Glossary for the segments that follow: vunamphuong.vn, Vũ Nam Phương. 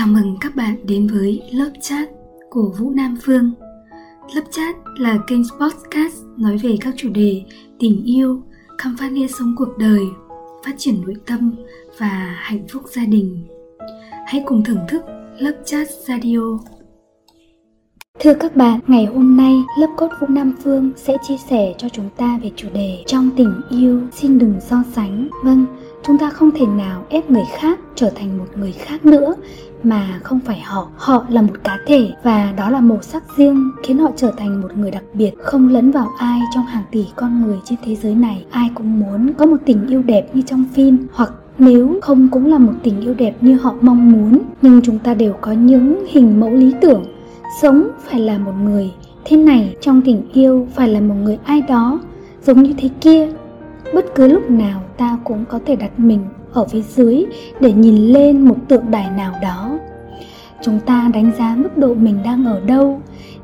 Chào mừng các bạn đến với Love Chat của Vũ Nam Phương. Love Chat là kênh podcast nói về các chủ đề tình yêu, khám phá nếp sống cuộc đời, phát triển nội tâm và hạnh phúc gia đình. Hãy cùng thưởng thức Love Chat Radio. Thưa các bạn, ngày hôm nay lớp cốt Vũ Nam Phương sẽ chia sẻ cho chúng ta về chủ đề trong tình yêu xin đừng so sánh. Vâng, chúng ta không thể nào ép người khác trở thành một người khác nữa mà không phải họ là một cá thể, và đó là màu sắc riêng khiến họ trở thành một người đặc biệt, không lẫn vào ai trong hàng tỷ con người trên thế giới này. Ai cũng muốn có một tình yêu đẹp như trong phim, hoặc nếu không cũng là một tình yêu đẹp như họ mong muốn, nhưng chúng ta đều có những hình mẫu lý tưởng. Sống phải là một người thế này, trong tình yêu phải là một người ai đó giống như thế kia. Bất cứ lúc nào ta cũng có thể đặt mình ở phía dưới để nhìn lên một tượng đài nào đó. Chúng ta đánh giá mức độ mình đang ở đâu,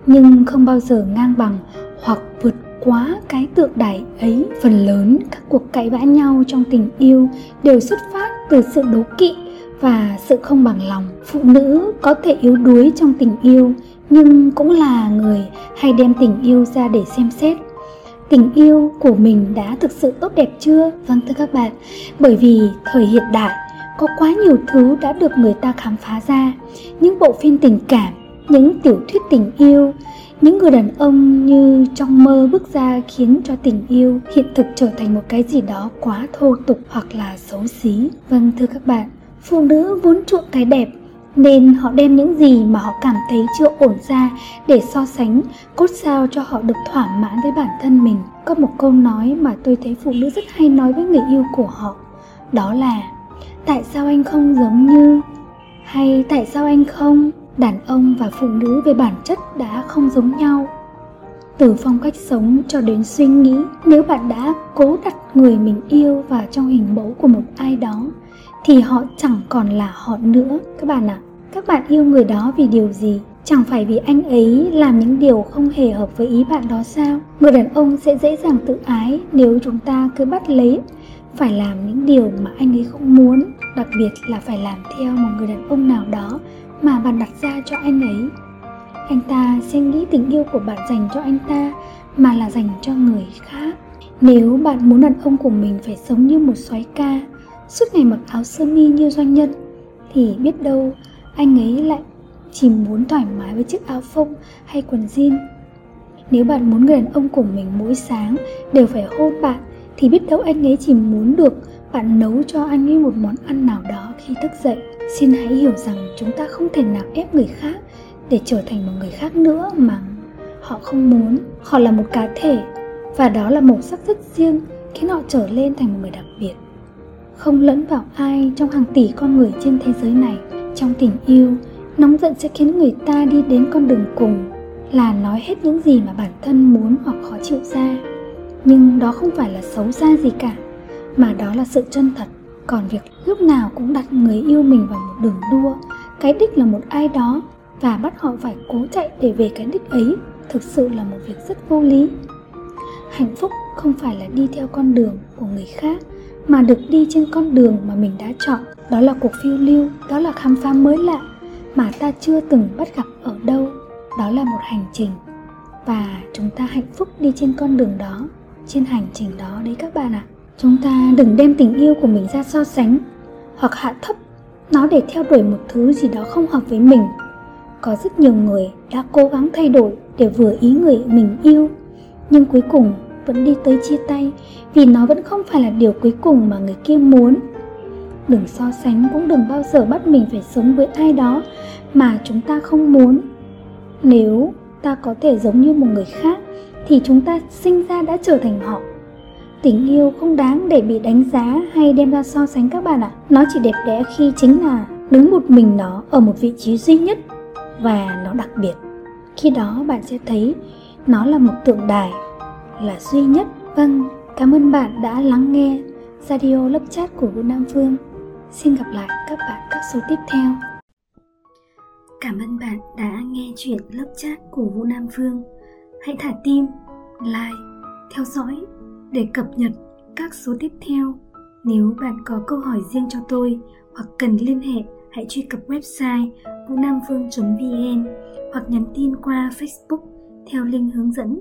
nhưng không bao giờ ngang bằng hoặc vượt quá cái tượng đài ấy. Phần lớn các cuộc cãi vã nhau trong tình yêu đều xuất phát từ sự đố kỵ và sự không bằng lòng. Phụ nữ có thể yếu đuối trong tình yêu, nhưng cũng là người hay đem tình yêu ra để xem xét tình yêu của mình đã thực sự tốt đẹp chưa. Vâng thưa các bạn, bởi vì thời hiện đại có quá nhiều thứ đã được người ta khám phá ra. Những bộ phim tình cảm, những tiểu thuyết tình yêu, những người đàn ông như trong mơ bước ra khiến cho tình yêu hiện thực trở thành một cái gì đó quá thô tục hoặc là xấu xí. Vâng thưa các bạn, phụ nữ vốn chuộng cái đẹp, nên họ đem những gì mà họ cảm thấy chưa ổn ra để so sánh, cốt sao cho họ được thỏa mãn với bản thân mình. Có một câu nói mà tôi thấy phụ nữ rất hay nói với người yêu của họ, đó là: tại sao anh không giống như, hay tại sao anh không. Đàn ông và phụ nữ về bản chất đã không giống nhau, từ phong cách sống cho đến suy nghĩ. Nếu bạn đã cố đặt người mình yêu vào trong hình mẫu của một ai đó thì họ chẳng còn là họ nữa. Các bạn ạ, các bạn yêu người đó vì điều gì? Chẳng phải vì anh ấy làm những điều không hề hợp với ý bạn đó sao? Người đàn ông sẽ dễ dàng tự ái nếu chúng ta cứ bắt lấy phải làm những điều mà anh ấy không muốn, đặc biệt là phải làm theo một người đàn ông nào đó mà bạn đặt ra cho anh ấy. Anh ta sẽ nghĩ tình yêu của bạn dành cho anh ta mà là dành cho người khác. Nếu bạn muốn đàn ông của mình phải sống như một soái ca, suốt ngày mặc áo sơ mi như doanh nhân, thì biết đâu anh ấy lại chỉ muốn thoải mái với chiếc áo phông hay quần jean. Nếu bạn muốn người đàn ông của mình mỗi sáng đều phải hôn bạn, thì biết đâu anh ấy chỉ muốn được bạn nấu cho anh ấy một món ăn nào đó khi thức dậy. Xin hãy hiểu rằng chúng ta không thể nào ép người khác để trở thành một người khác nữa mà họ không muốn. Họ là một cá thể, và đó là màu sắc rất riêng khiến họ trở lên thành một người đặc biệt, không lẫn vào ai trong hàng tỷ con người trên thế giới này. Trong tình yêu, nóng giận sẽ khiến người ta đi đến con đường cùng là nói hết những gì mà bản thân muốn hoặc khó chịu ra. Nhưng đó không phải là xấu xa gì cả, mà đó là sự chân thật. Còn việc lúc nào cũng đặt người yêu mình vào một đường đua, cái đích là một ai đó, và bắt họ phải cố chạy để về cái đích ấy, thực sự là một việc rất vô lý. Hạnh phúc không phải là đi theo con đường của người khác, mà được đi trên con đường mà mình đã chọn. Đó là cuộc phiêu lưu, đó là khám phá mới lạ mà ta chưa từng bắt gặp ở đâu. Đó là một hành trình, và chúng ta hạnh phúc đi trên con đường đó, trên hành trình đó đấy các bạn ạ. Chúng ta đừng đem tình yêu của mình ra so sánh hoặc hạ thấp nó để theo đuổi một thứ gì đó không hợp với mình. Có rất nhiều người đã cố gắng thay đổi để vừa ý người mình yêu, nhưng cuối cùng vẫn đi tới chia tay, vì nó vẫn không phải là điều cuối cùng mà người kia muốn. Đừng so sánh, cũng đừng bao giờ bắt mình phải sống với ai đó mà chúng ta không muốn. Nếu ta có thể giống như một người khác thì chúng ta sinh ra đã trở thành họ. Tình yêu không đáng để bị đánh giá hay đem ra so sánh các bạn ạ. Nó chỉ đẹp đẽ khi chính là đứng một mình nó ở một vị trí duy nhất và nó đặc biệt. Khi đó bạn sẽ thấy nó là một tượng đài, là duy nhất. Vâng, cảm ơn bạn đã lắng nghe Radio Love Chat của Vũ Nam Phương. Xin gặp lại các bạn các số tiếp theo. Cảm ơn bạn đã nghe chuyện Love Chat của Vũ Nam Phương. Hãy thả tim, like, theo dõi để cập nhật các số tiếp theo. Nếu bạn có câu hỏi riêng cho tôi hoặc cần liên hệ, hãy truy cập website vunamphuong.vn hoặc nhắn tin qua Facebook theo link hướng dẫn.